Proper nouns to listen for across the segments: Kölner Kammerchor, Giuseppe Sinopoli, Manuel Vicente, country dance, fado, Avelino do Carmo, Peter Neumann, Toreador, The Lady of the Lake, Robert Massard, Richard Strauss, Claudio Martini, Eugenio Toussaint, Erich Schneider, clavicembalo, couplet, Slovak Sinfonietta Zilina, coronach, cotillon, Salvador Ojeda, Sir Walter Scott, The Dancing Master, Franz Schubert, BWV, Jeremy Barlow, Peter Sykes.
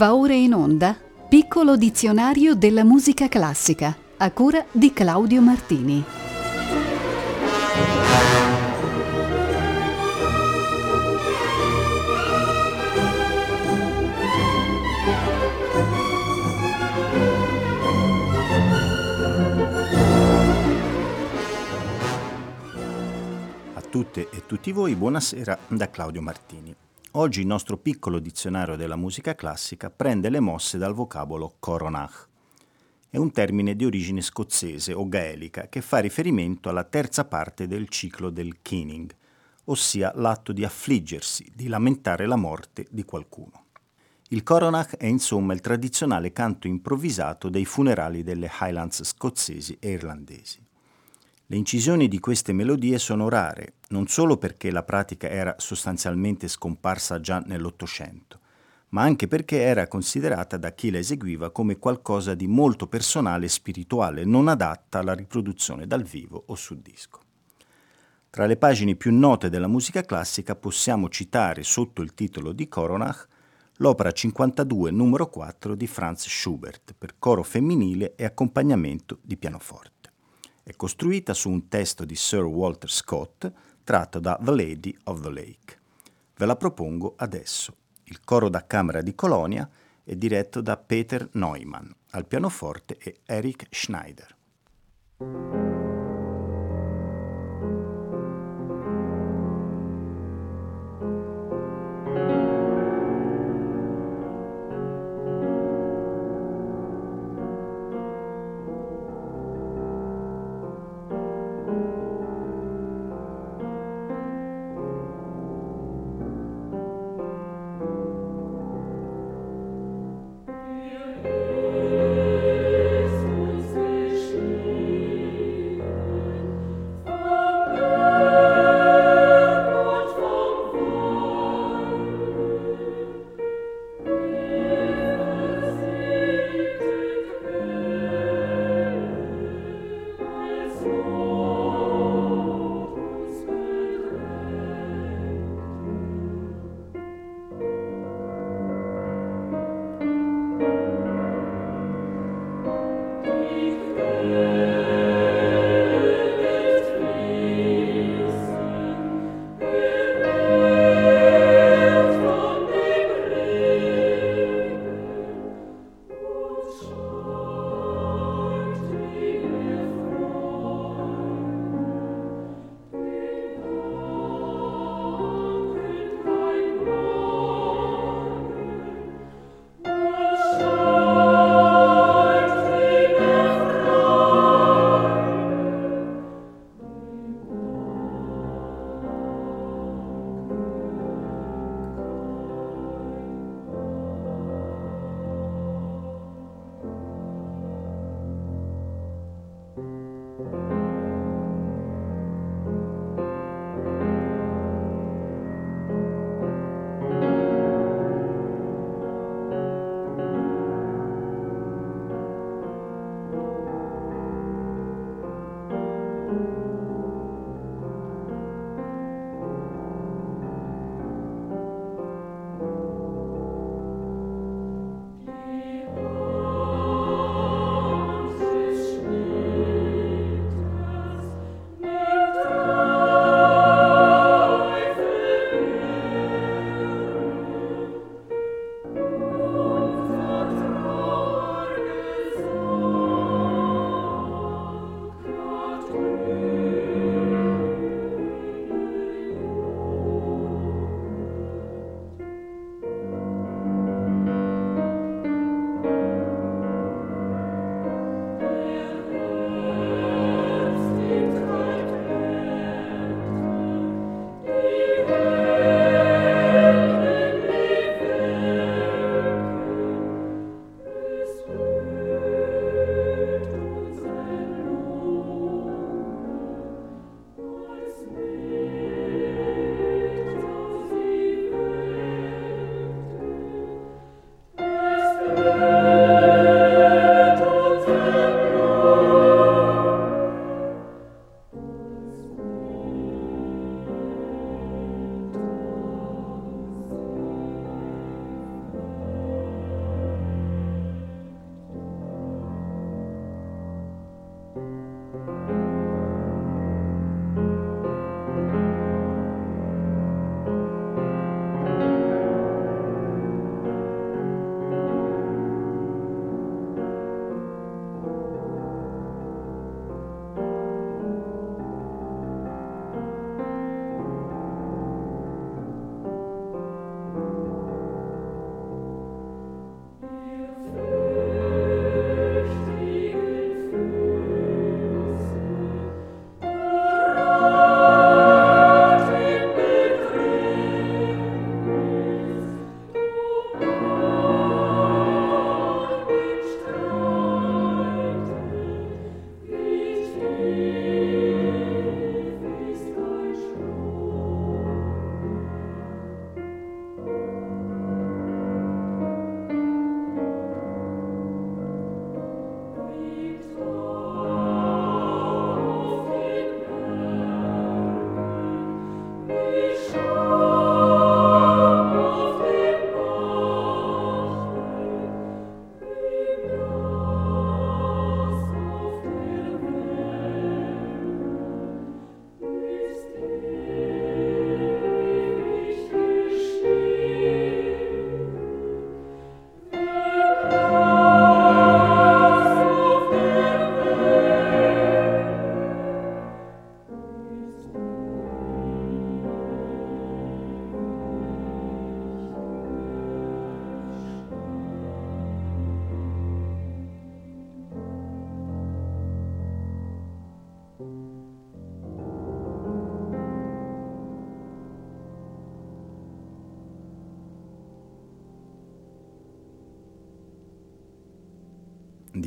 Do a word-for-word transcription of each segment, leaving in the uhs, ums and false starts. Va ora in onda Piccolo dizionario della musica classica, a cura di Claudio Martini. A tutte e tutti voi, buonasera da Claudio Martini. Oggi il nostro piccolo dizionario della musica classica prende le mosse dal vocabolo coronach. È un termine di origine scozzese o gaelica che fa riferimento alla terza parte del ciclo del keening, ossia l'atto di affliggersi, di lamentare la morte di qualcuno. Il coronach è insomma il tradizionale canto improvvisato dei funerali delle Highlands scozzesi e irlandesi. Le incisioni di queste melodie sono rare, non solo perché la pratica era sostanzialmente scomparsa già nell'Ottocento, ma anche perché era considerata da chi la eseguiva come qualcosa di molto personale e spirituale, non adatta alla riproduzione dal vivo o su disco. Tra le pagine più note della musica classica possiamo citare, sotto il titolo di Coronach, l'opera cinquantadue numero quattro di Franz Schubert, per coro femminile e accompagnamento di pianoforte. È costruita su un testo di Sir Walter Scott tratto da The Lady of the Lake. Ve la propongo adesso. Il coro da camera di Colonia è diretto da Peter Neumann, al pianoforte e Erich Schneider. Thank you.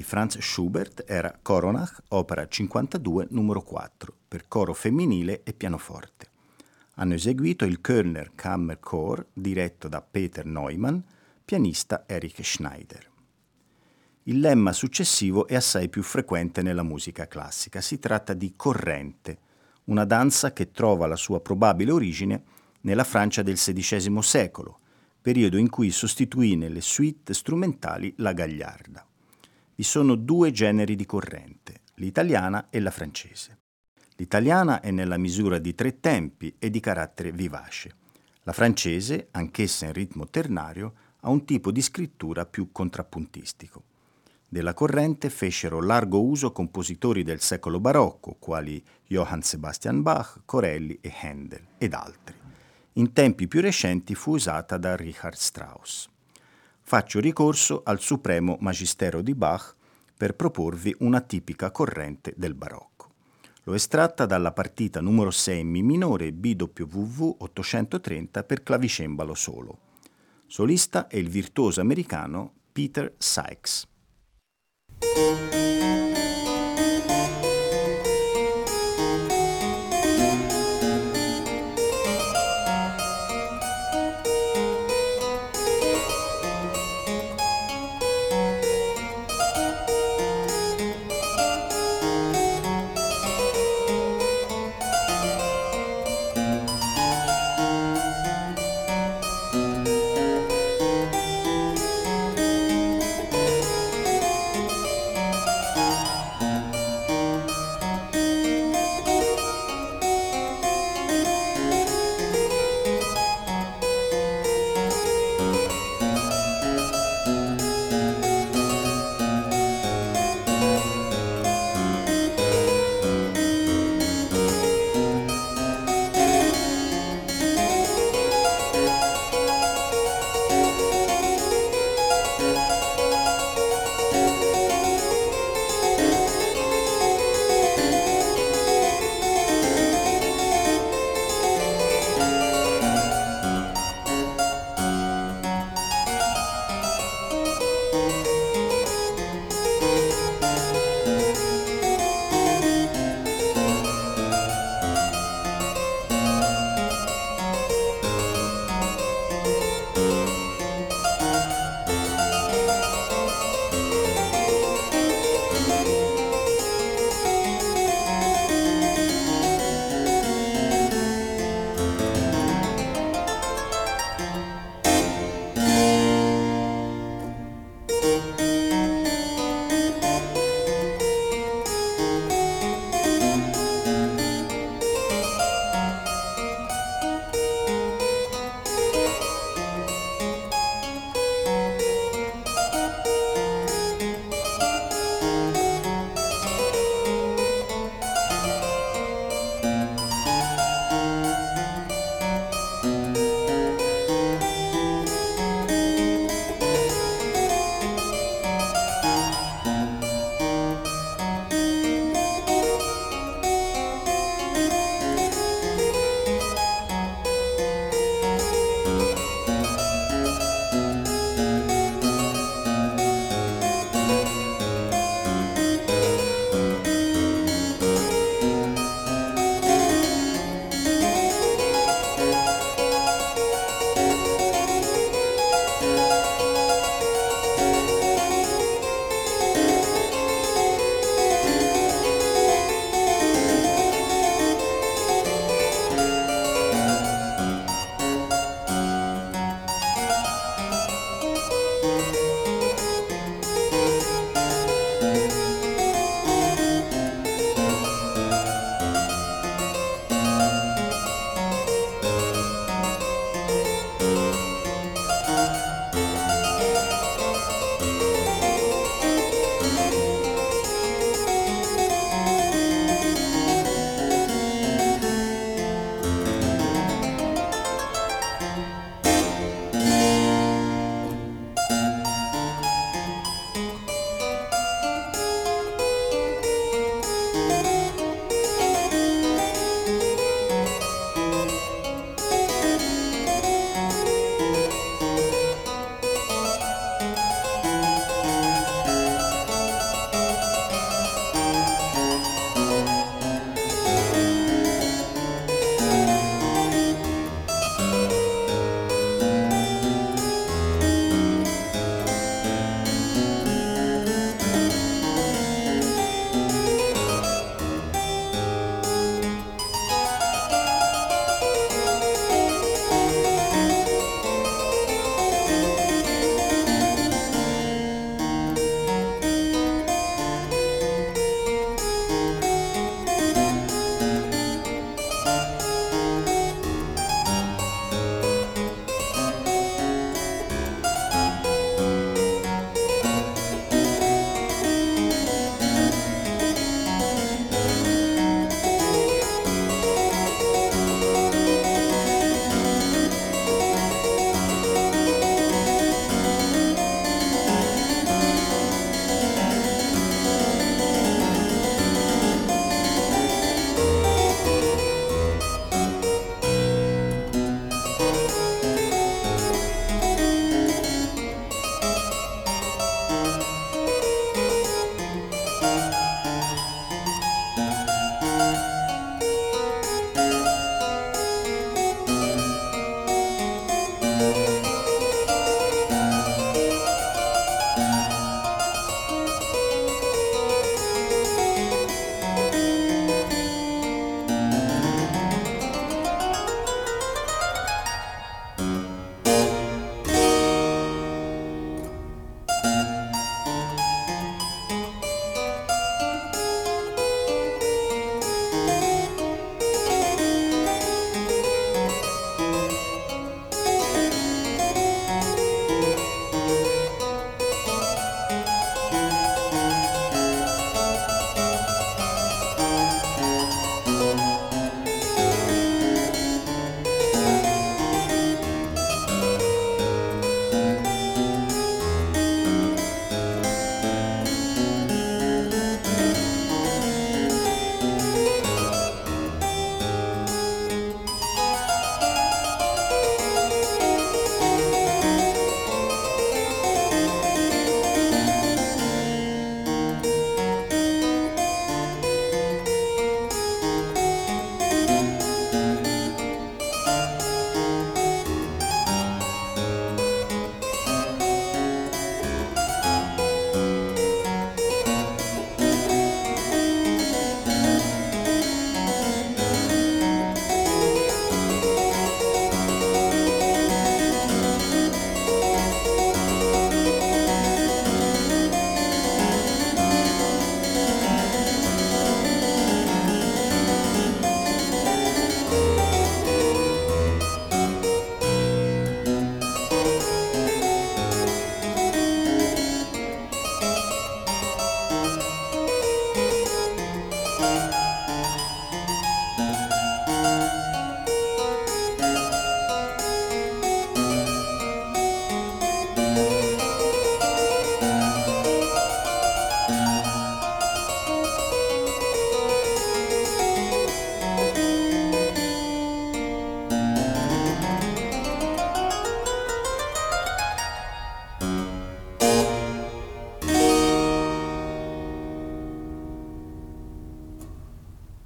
di Franz Schubert era Coronach, opera cinquantadue, numero quattro, per coro femminile e pianoforte. Hanno eseguito il Kölner Kammerchor, diretto da Peter Neumann, pianista Erich Schneider. Il lemma successivo è assai più frequente nella musica classica. Si tratta di corrente, una danza che trova la sua probabile origine nella Francia del sedicesimo secolo, periodo in cui sostituì nelle suite strumentali la gagliarda. Vi sono due generi di corrente, l'italiana e la francese. L'italiana è nella misura di tre tempi e di carattere vivace. La francese, anch'essa in ritmo ternario, ha un tipo di scrittura più contrappuntistico. Della corrente fecero largo uso compositori del secolo barocco, quali Johann Sebastian Bach, Corelli e Handel, ed altri. In tempi più recenti fu usata da Richard Strauss. Faccio ricorso al supremo magistero di Bach per proporvi una tipica corrente del barocco. L'ho estratta dalla partita numero sei in mi minore B W V ottocentotrenta per clavicembalo solo. Solista è il virtuoso americano Peter Sykes.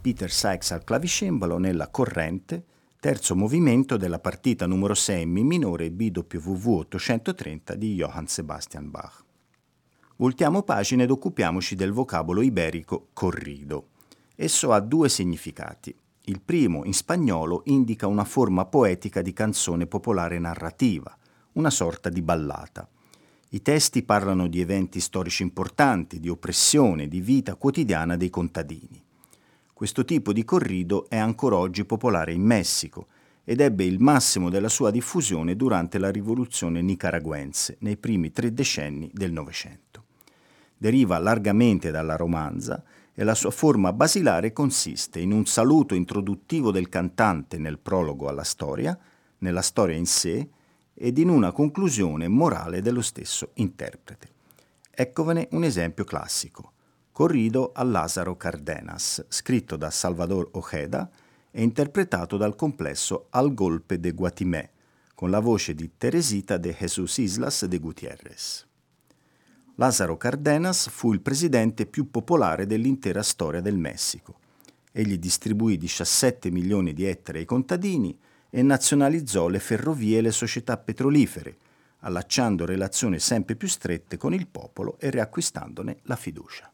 Peter Sykes al clavicembalo nella corrente, terzo movimento della partita numero sei in mi minore B W V ottocentotrenta di Johann Sebastian Bach. Voltiamo pagina ed occupiamoci del vocabolo iberico corrido. Esso ha due significati. Il primo, in spagnolo, indica una forma poetica di canzone popolare narrativa, una sorta di ballata. I testi parlano di eventi storici importanti, di oppressione, di vita quotidiana dei contadini. Questo tipo di corrido è ancora oggi popolare in Messico ed ebbe il massimo della sua diffusione durante la rivoluzione nicaraguense, nei primi tre decenni del Novecento. Deriva largamente dalla romanza e la sua forma basilare consiste in un saluto introduttivo del cantante nel prologo alla storia, nella storia in sé ed in una conclusione morale dello stesso interprete. Eccovene un esempio classico: Corrido a Lázaro Cárdenas, scritto da Salvador Ojeda e interpretato dal complesso Al Golpe de Guatimè, con la voce di Teresita de Jesús Islas de Gutiérrez. Lázaro Cárdenas fu il presidente più popolare dell'intera storia del Messico. Egli distribuì diciassette milioni di ettari ai contadini e nazionalizzò le ferrovie e le società petrolifere, allacciando relazioni sempre più strette con il popolo e riacquistandone la fiducia.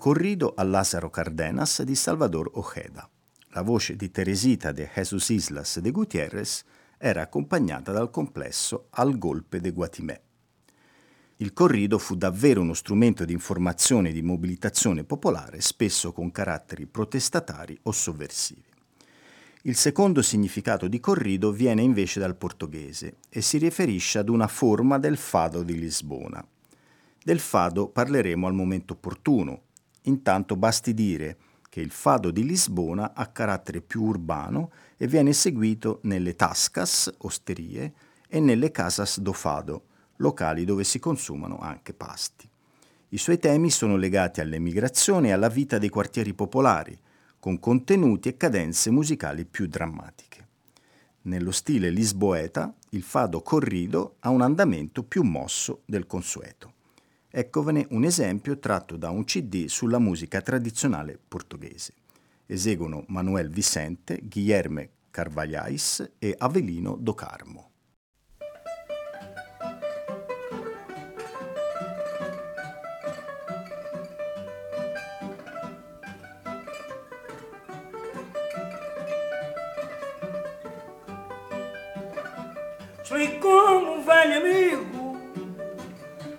Corrido a Lázaro Cárdenas di Salvador Ojeda. La voce di Teresita de Jesús Islas de Gutiérrez era accompagnata dal complesso Al Golpe de Guatimè. Il corrido fu davvero uno strumento di informazione e di mobilitazione popolare, spesso con caratteri protestatari o sovversivi. Il secondo significato di corrido viene invece dal portoghese e si riferisce ad una forma del fado di Lisbona. Del fado parleremo al momento opportuno. Intanto basti dire che il fado di Lisbona ha carattere più urbano e viene seguito nelle tascas, osterie, e nelle casas do fado, locali dove si consumano anche pasti. I suoi temi sono legati all'emigrazione e alla vita dei quartieri popolari, con contenuti e cadenze musicali più drammatiche. Nello stile lisboeta, il fado corrido ha un andamento più mosso del consueto. Eccovene un esempio tratto da un C D sulla musica tradizionale portoghese. Eseguono Manuel Vicente, Guilherme Carvalhais e Avelino do Carmo. Foi como um velho amigo,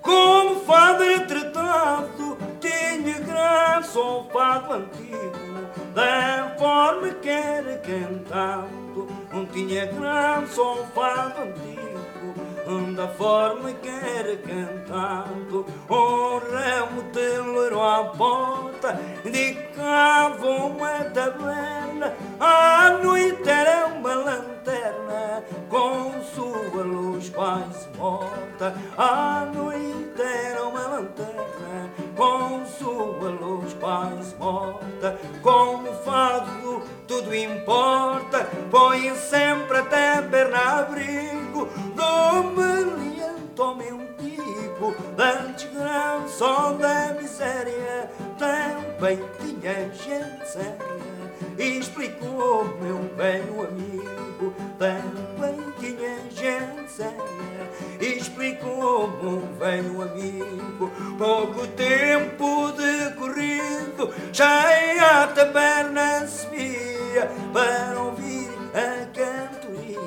como fado retratado, tinha graça ao fado antigo, da forma que era cantado, não tinha graça ao fado antigo. Da forma que era cantado, o ramo telero à porta indicava uma taberna. À noite era uma lanterna com sua luz quase morta. À noite era uma lanterna com sua luz quase morta. Como fado tudo importa, põe sempre a taberna a abrigo do meliante ao mendigo, da desgraça ou da miséria, também tinha gente séria. Explicou meu velho amigo, também tinha gente séria. Explicou meu velho amigo, pouco tempo decorrido, já a taberna se via para ouvir a cantoria.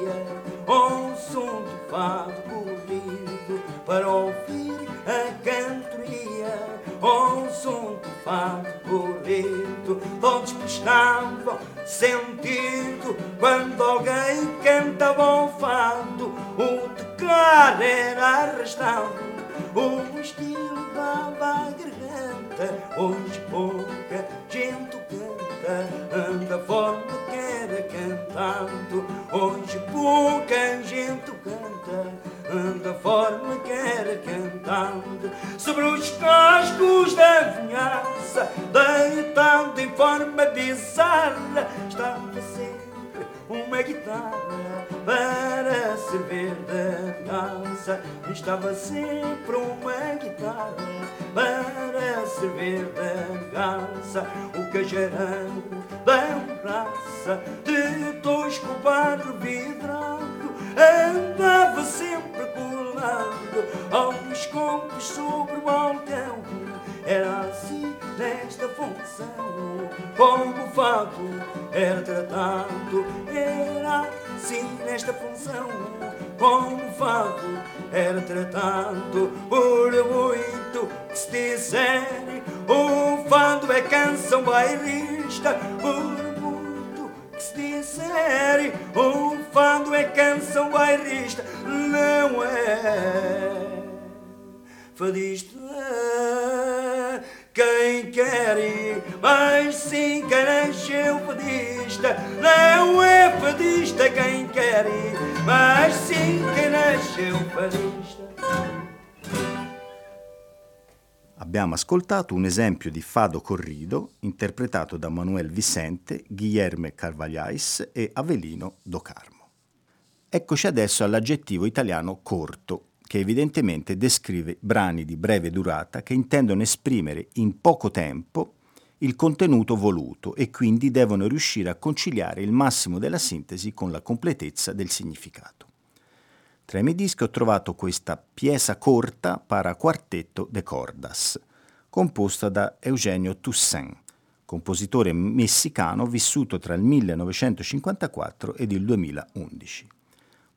Um som de fado corrido para ouvir a cantoria. Um som de fado corrido, todos prestavam sentido quando alguém cantava um fado. O tocar era arrastado, o estilo dava a garganta. Hoje pouca gente canta da forma que era cantado. Hoje pouca gente canta da forma que era cantado. Sobre os cascos da vinhaça, deitado em forma bizarra, estava sempre uma guitarra para servir de dança. Estava sempre uma guitarra para servir de dança. O cajarão da praça, de tosco barro vidrado, andava sempre colado aos compos sobre o balcão. Era assim nesta função como o fado era tratado. Era assim nesta função como o fado era tratado. Por muito que se disser, o fado é canção bairrista. Por muito que se disser, o fado é canção bairrista. Não é fadista quem quer ir, mas sim quem nasceu fadista. Não é fadista quem quer ir, mas sim quem nasceu fadista. Abbiamo ascoltato un esempio di fado corrido interpretato da Manuel Vicente, Guilherme Carvalhais e Avelino do Carmo. Eccoci adesso all'aggettivo italiano corto, che evidentemente descrive brani di breve durata che intendono esprimere in poco tempo il contenuto voluto e quindi devono riuscire a conciliare il massimo della sintesi con la completezza del significato. Tra i miei dischi ho trovato questa pieza corta para quartetto de cordas, composta da Eugenio Toussaint, compositore messicano vissuto tra il millenovecentocinquantaquattro ed il duemilaundici.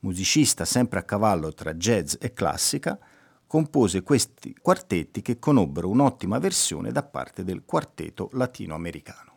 Musicista sempre a cavallo tra jazz e classica, compose questi quartetti che conobbero un'ottima versione da parte del quartetto latinoamericano.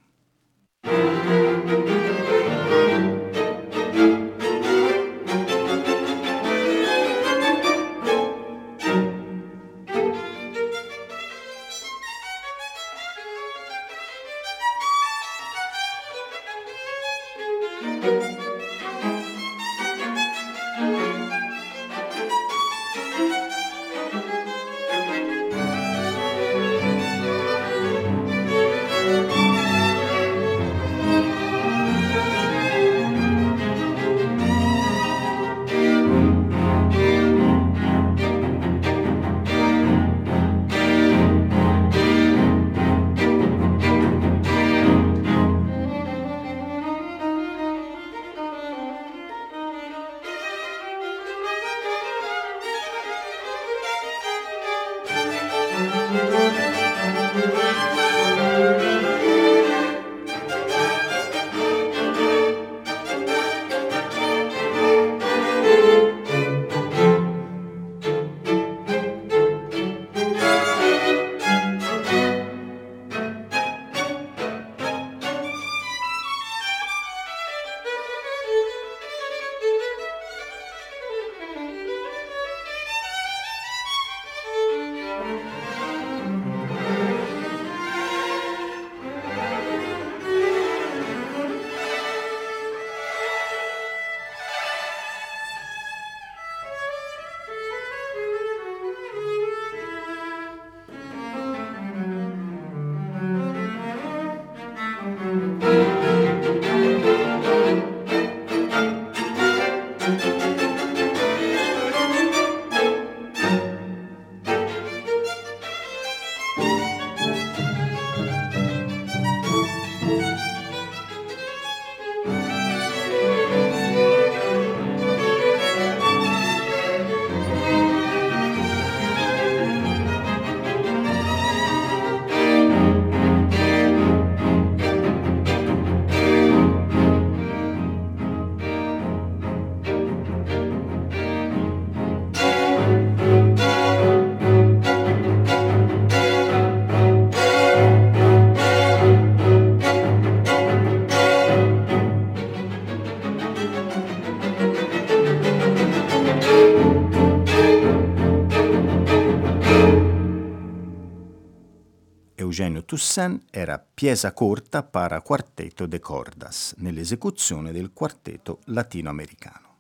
Toussaint era pieza corta para quartetto de cordas, nell'esecuzione del quartetto latinoamericano.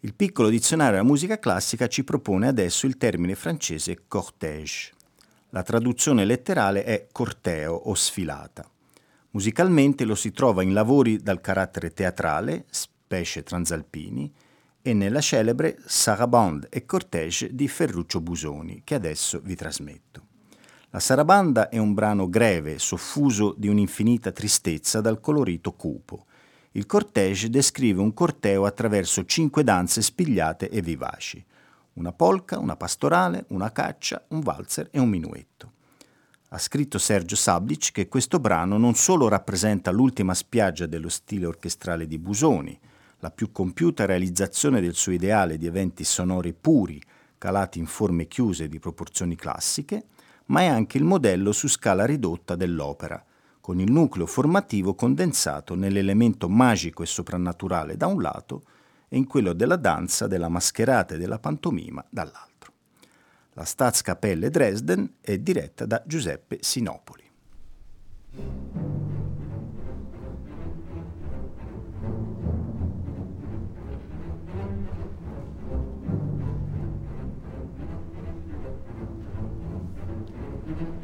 Il piccolo dizionario della musica classica ci propone adesso il termine francese cortège. La traduzione letterale è corteo o sfilata. Musicalmente lo si trova in lavori dal carattere teatrale, specie transalpini, e nella celebre Sarabande e cortège di Ferruccio Busoni, che adesso vi trasmetto. La sarabanda è un brano greve, soffuso di un'infinita tristezza dal colorito cupo. Il cortège descrive un corteo attraverso cinque danze spigliate e vivaci: una polca, una pastorale, una caccia, un valzer e un minuetto. Ha scritto Sergio Sablic che questo brano non solo rappresenta l'ultima spiaggia dello stile orchestrale di Busoni, la più compiuta realizzazione del suo ideale di eventi sonori puri, calati in forme chiuse di proporzioni classiche, ma è anche il modello su scala ridotta dell'opera, con il nucleo formativo condensato nell'elemento magico e soprannaturale da un lato e in quello della danza, della mascherata e della pantomima dall'altro. La Staatskapelle Dresden è diretta da Giuseppe Sinopoli. Thank you.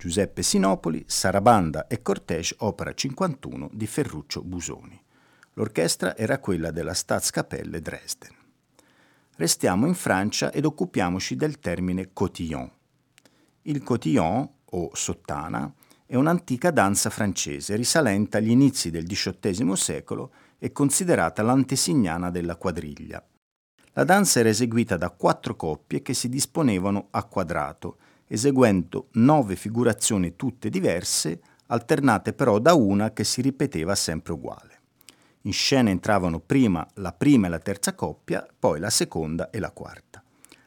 Giuseppe Sinopoli, Sarabanda e Cortège, opera cinquantuno di Ferruccio Busoni. L'orchestra era quella della Staatskapelle Dresden. Restiamo in Francia ed occupiamoci del termine cotillon. Il cotillon, o sottana, è un'antica danza francese risalente agli inizi del diciottesimo secolo e considerata l'antesignana della quadriglia. La danza era eseguita da quattro coppie che si disponevano a quadrato, eseguendo nove figurazioni tutte diverse, alternate però da una che si ripeteva sempre uguale. In scena entravano prima la prima e la terza coppia, poi la seconda e la quarta.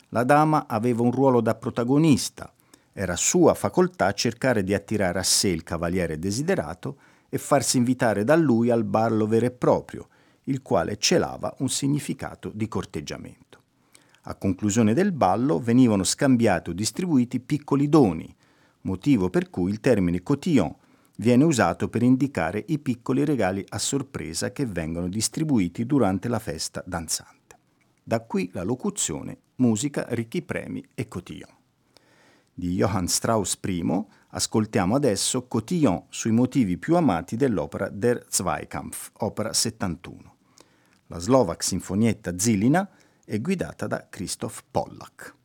La dama aveva un ruolo da protagonista, era sua facoltà cercare di attirare a sé il cavaliere desiderato e farsi invitare da lui al ballo vero e proprio, il quale celava un significato di corteggiamento. A conclusione del ballo venivano scambiati o distribuiti piccoli doni, motivo per cui il termine cotillon viene usato per indicare i piccoli regali a sorpresa che vengono distribuiti durante la festa danzante. Da qui la locuzione musica, ricchi premi e cotillon. Di Johann Strauss primo ascoltiamo adesso Cotillon sui motivi più amati dell'opera Der Zweikampf, opera settantuno. La Slovak Sinfonietta Zilina è guidata da Christoph Pollack.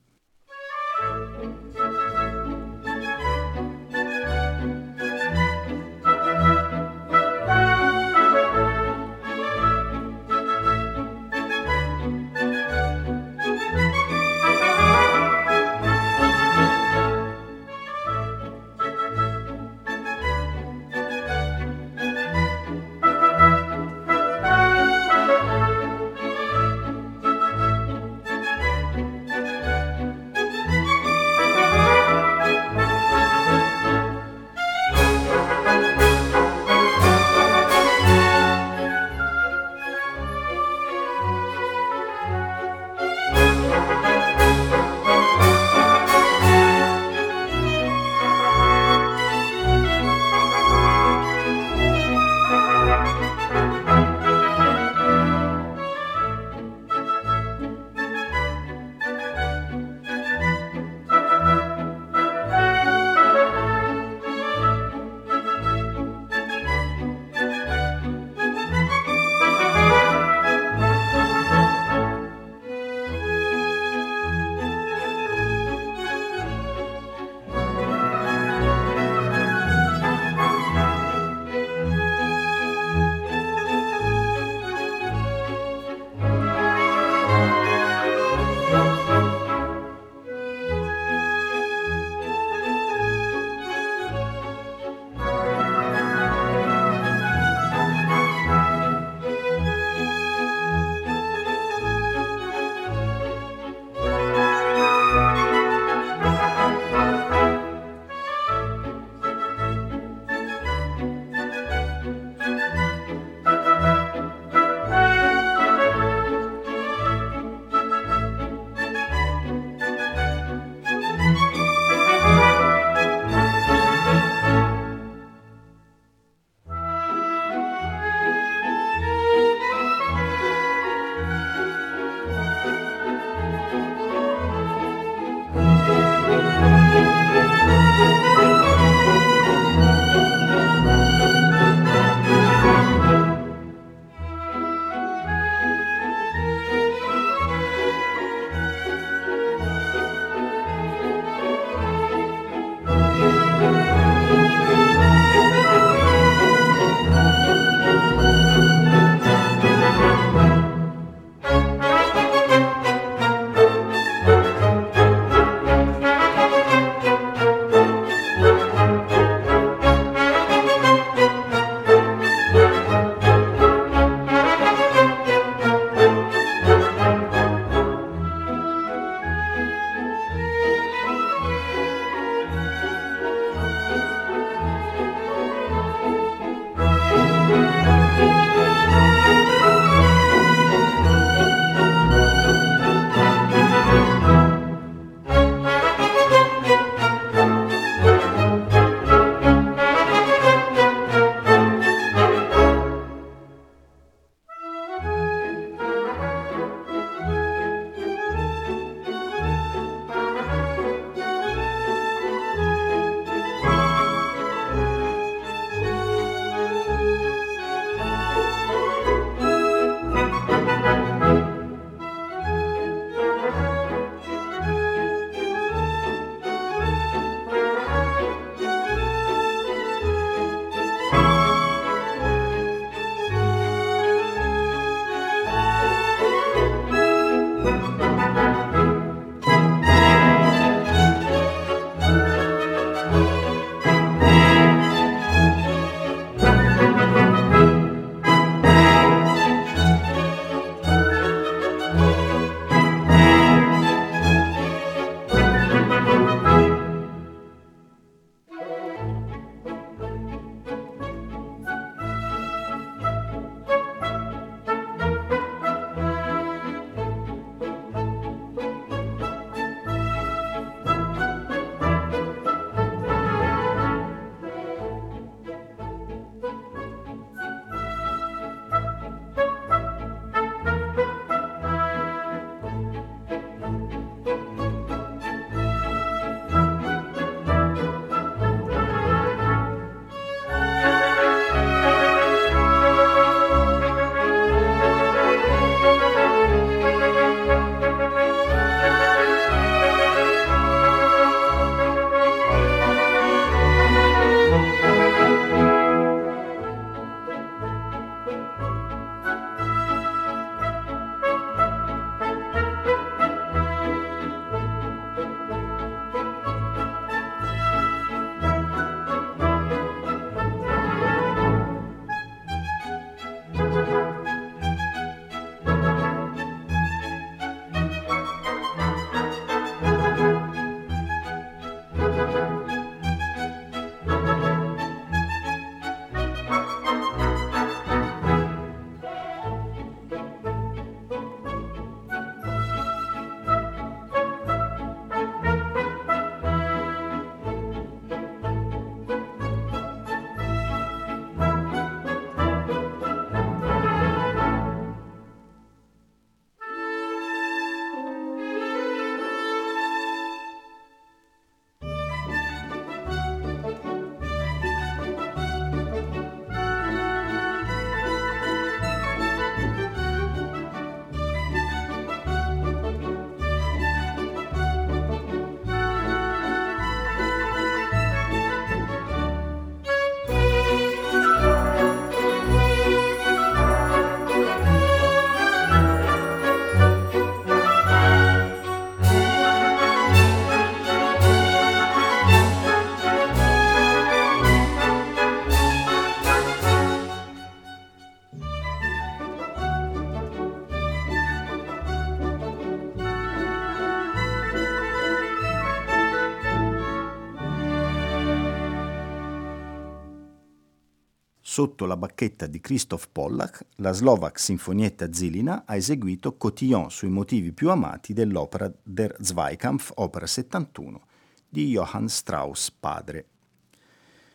sotto la bacchetta di Christoph Pollack, la Slovak Sinfonietta Zilina ha eseguito cotillon sui motivi più amati dell'opera Der Zweikampf, opera settantuno, di Johann Strauss padre.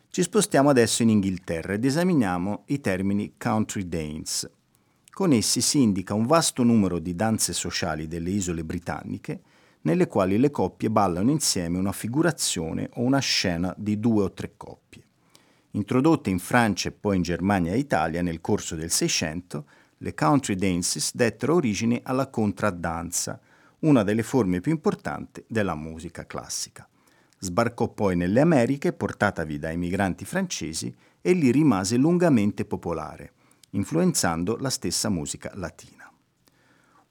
Ci spostiamo adesso in Inghilterra ed esaminiamo i termini country dance. Con essi si indica un vasto numero di danze sociali delle isole britanniche, nelle quali le coppie ballano insieme una figurazione o una scena di due o tre coppie. Introdotte in Francia e poi in Germania e Italia nel corso del Seicento, le country dances dettero origine alla contraddanza, una delle forme più importanti della musica classica. Sbarcò poi nelle Americhe, portatavi dai migranti francesi, e lì rimase lungamente popolare, influenzando la stessa musica latina.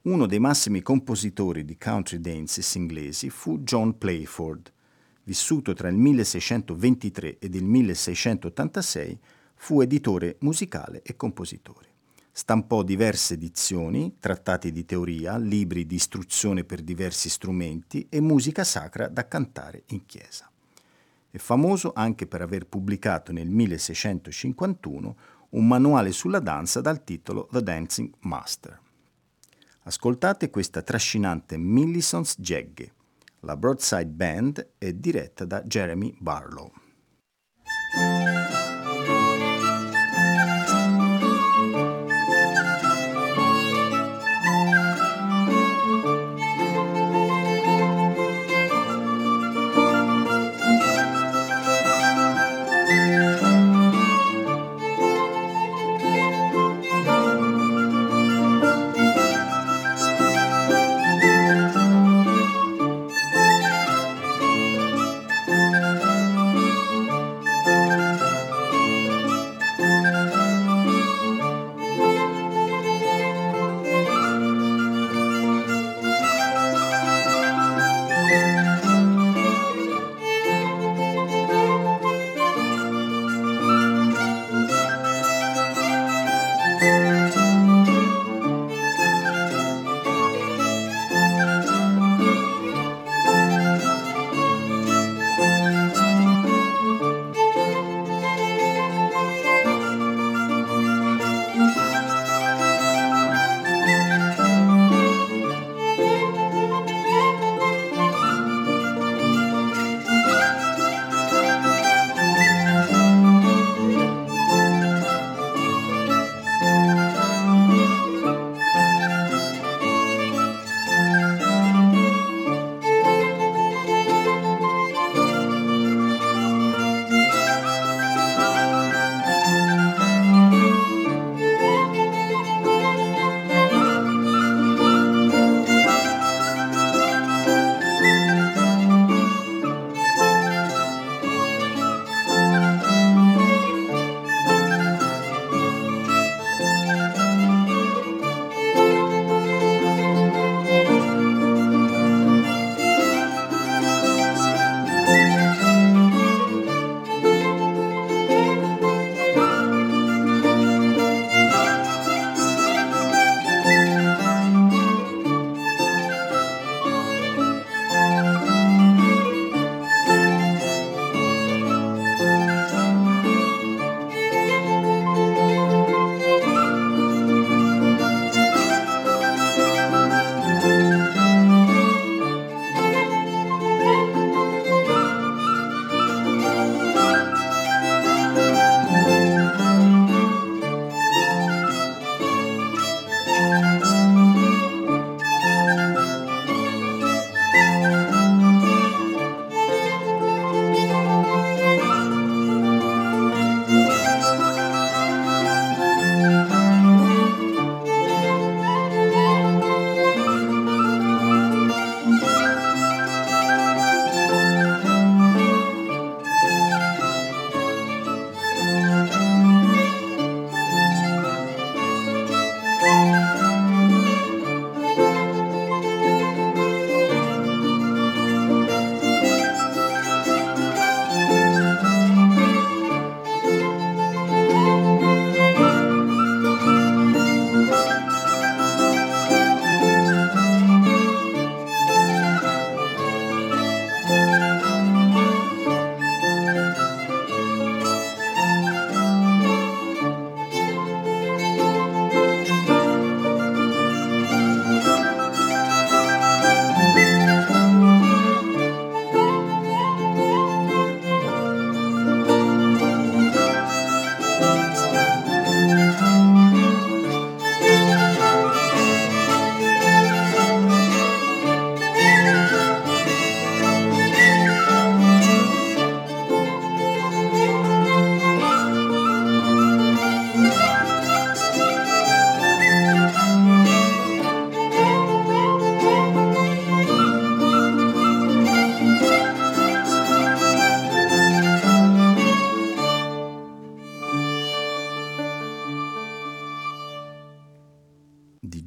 Uno dei massimi compositori di country dances inglesi fu John Playford. Vissuto tra il milleseicentoventitré ed il milleseicentoottantasei, fu editore musicale e compositore. Stampò diverse edizioni, trattati di teoria, libri di istruzione per diversi strumenti e musica sacra da cantare in chiesa. È famoso anche per aver pubblicato nel milleseicentocinquantuno un manuale sulla danza dal titolo The Dancing Master. Ascoltate questa trascinante Millicent's Jegge. La Broadside Band è diretta da Jeremy Barlow.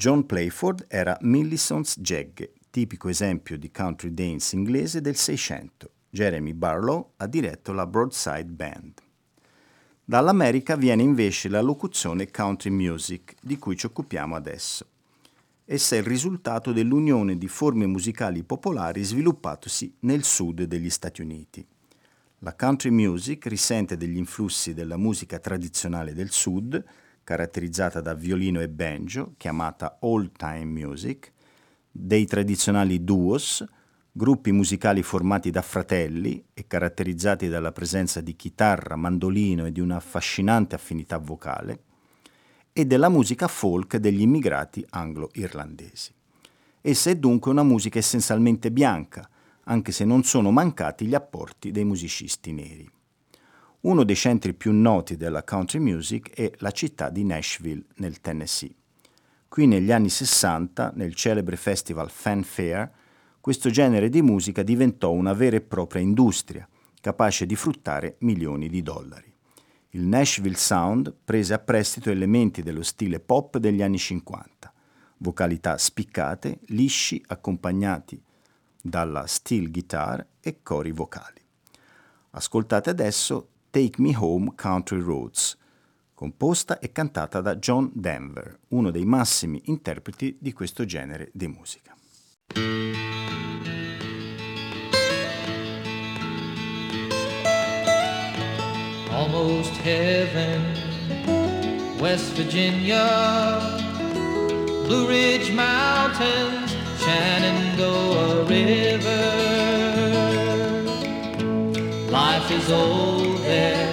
John Playford era Millicent's Jig, tipico esempio di country dance inglese del Seicento. Jeremy Barlow ha diretto la Broadside Band. Dall'America viene invece la locuzione country music, di cui ci occupiamo adesso. Essa è il risultato dell'unione di forme musicali popolari sviluppatosi nel sud degli Stati Uniti. La country music risente degli influssi della musica tradizionale del sud, caratterizzata da violino e banjo, chiamata old-time music, dei tradizionali duos, gruppi musicali formati da fratelli e caratterizzati dalla presenza di chitarra, mandolino e di una affascinante affinità vocale, e della musica folk degli immigrati anglo-irlandesi. Essa è dunque una musica essenzialmente bianca, anche se non sono mancati gli apporti dei musicisti neri. Uno dei centri più noti della country music è la città di Nashville, nel Tennessee. Qui negli anni sessanta, nel celebre festival Fan Fair, questo genere di musica diventò una vera e propria industria, capace di fruttare milioni di dollari. Il Nashville Sound prese a prestito elementi dello stile pop degli anni cinquanta, vocalità spiccate, lisci accompagnati dalla steel guitar e cori vocali. Ascoltate adesso Take Me Home Country Roads, composta e cantata da John Denver, uno dei massimi interpreti di questo genere di musica. Almost heaven, West Virginia, Blue Ridge Mountains, Shenandoah River. Life is old there,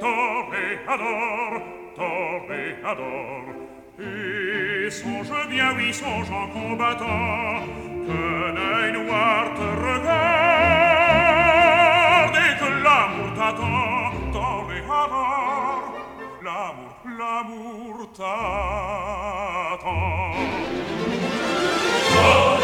Toreador, Toreador, et songe bien, oui, songe en combattant, que l'œil noir te regarde et que l'amour t'attend. Toreador, l'amour, l'amour t'attend. Toreador,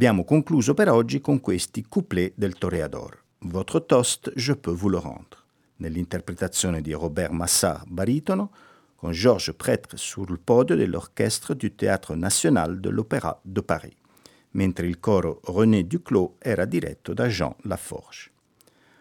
Abbiamo concluso per oggi con questi couplet del Toreador. Votre toast, je peux vous le rendre, nell'interpretazione di Robert Massard, baritono, con Georges Prêtre sul podio dell'Orchestre du Théâtre National de l'Opéra de Paris, mentre il coro René Duclos era diretto da Jean Laforge.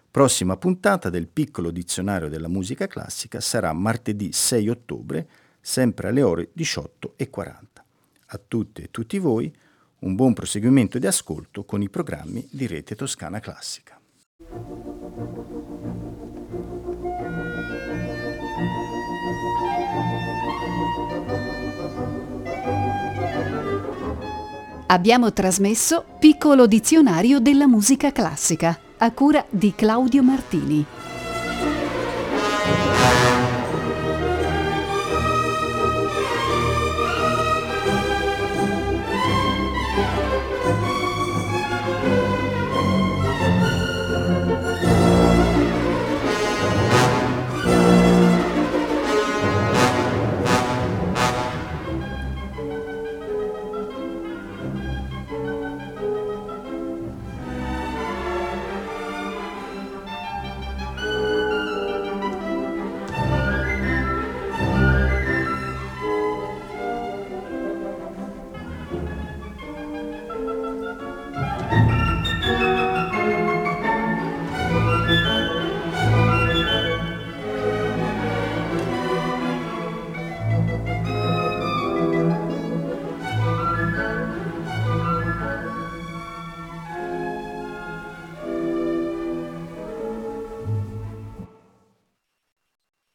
Prossima puntata del piccolo dizionario della musica classica sarà martedì sei ottobre, sempre alle ore diciotto e quaranta. A tutte e tutti voi un buon proseguimento di ascolto con i programmi di Rete Toscana Classica. Abbiamo trasmesso Piccolo Dizionario della Musica Classica, a cura di Claudio Martini.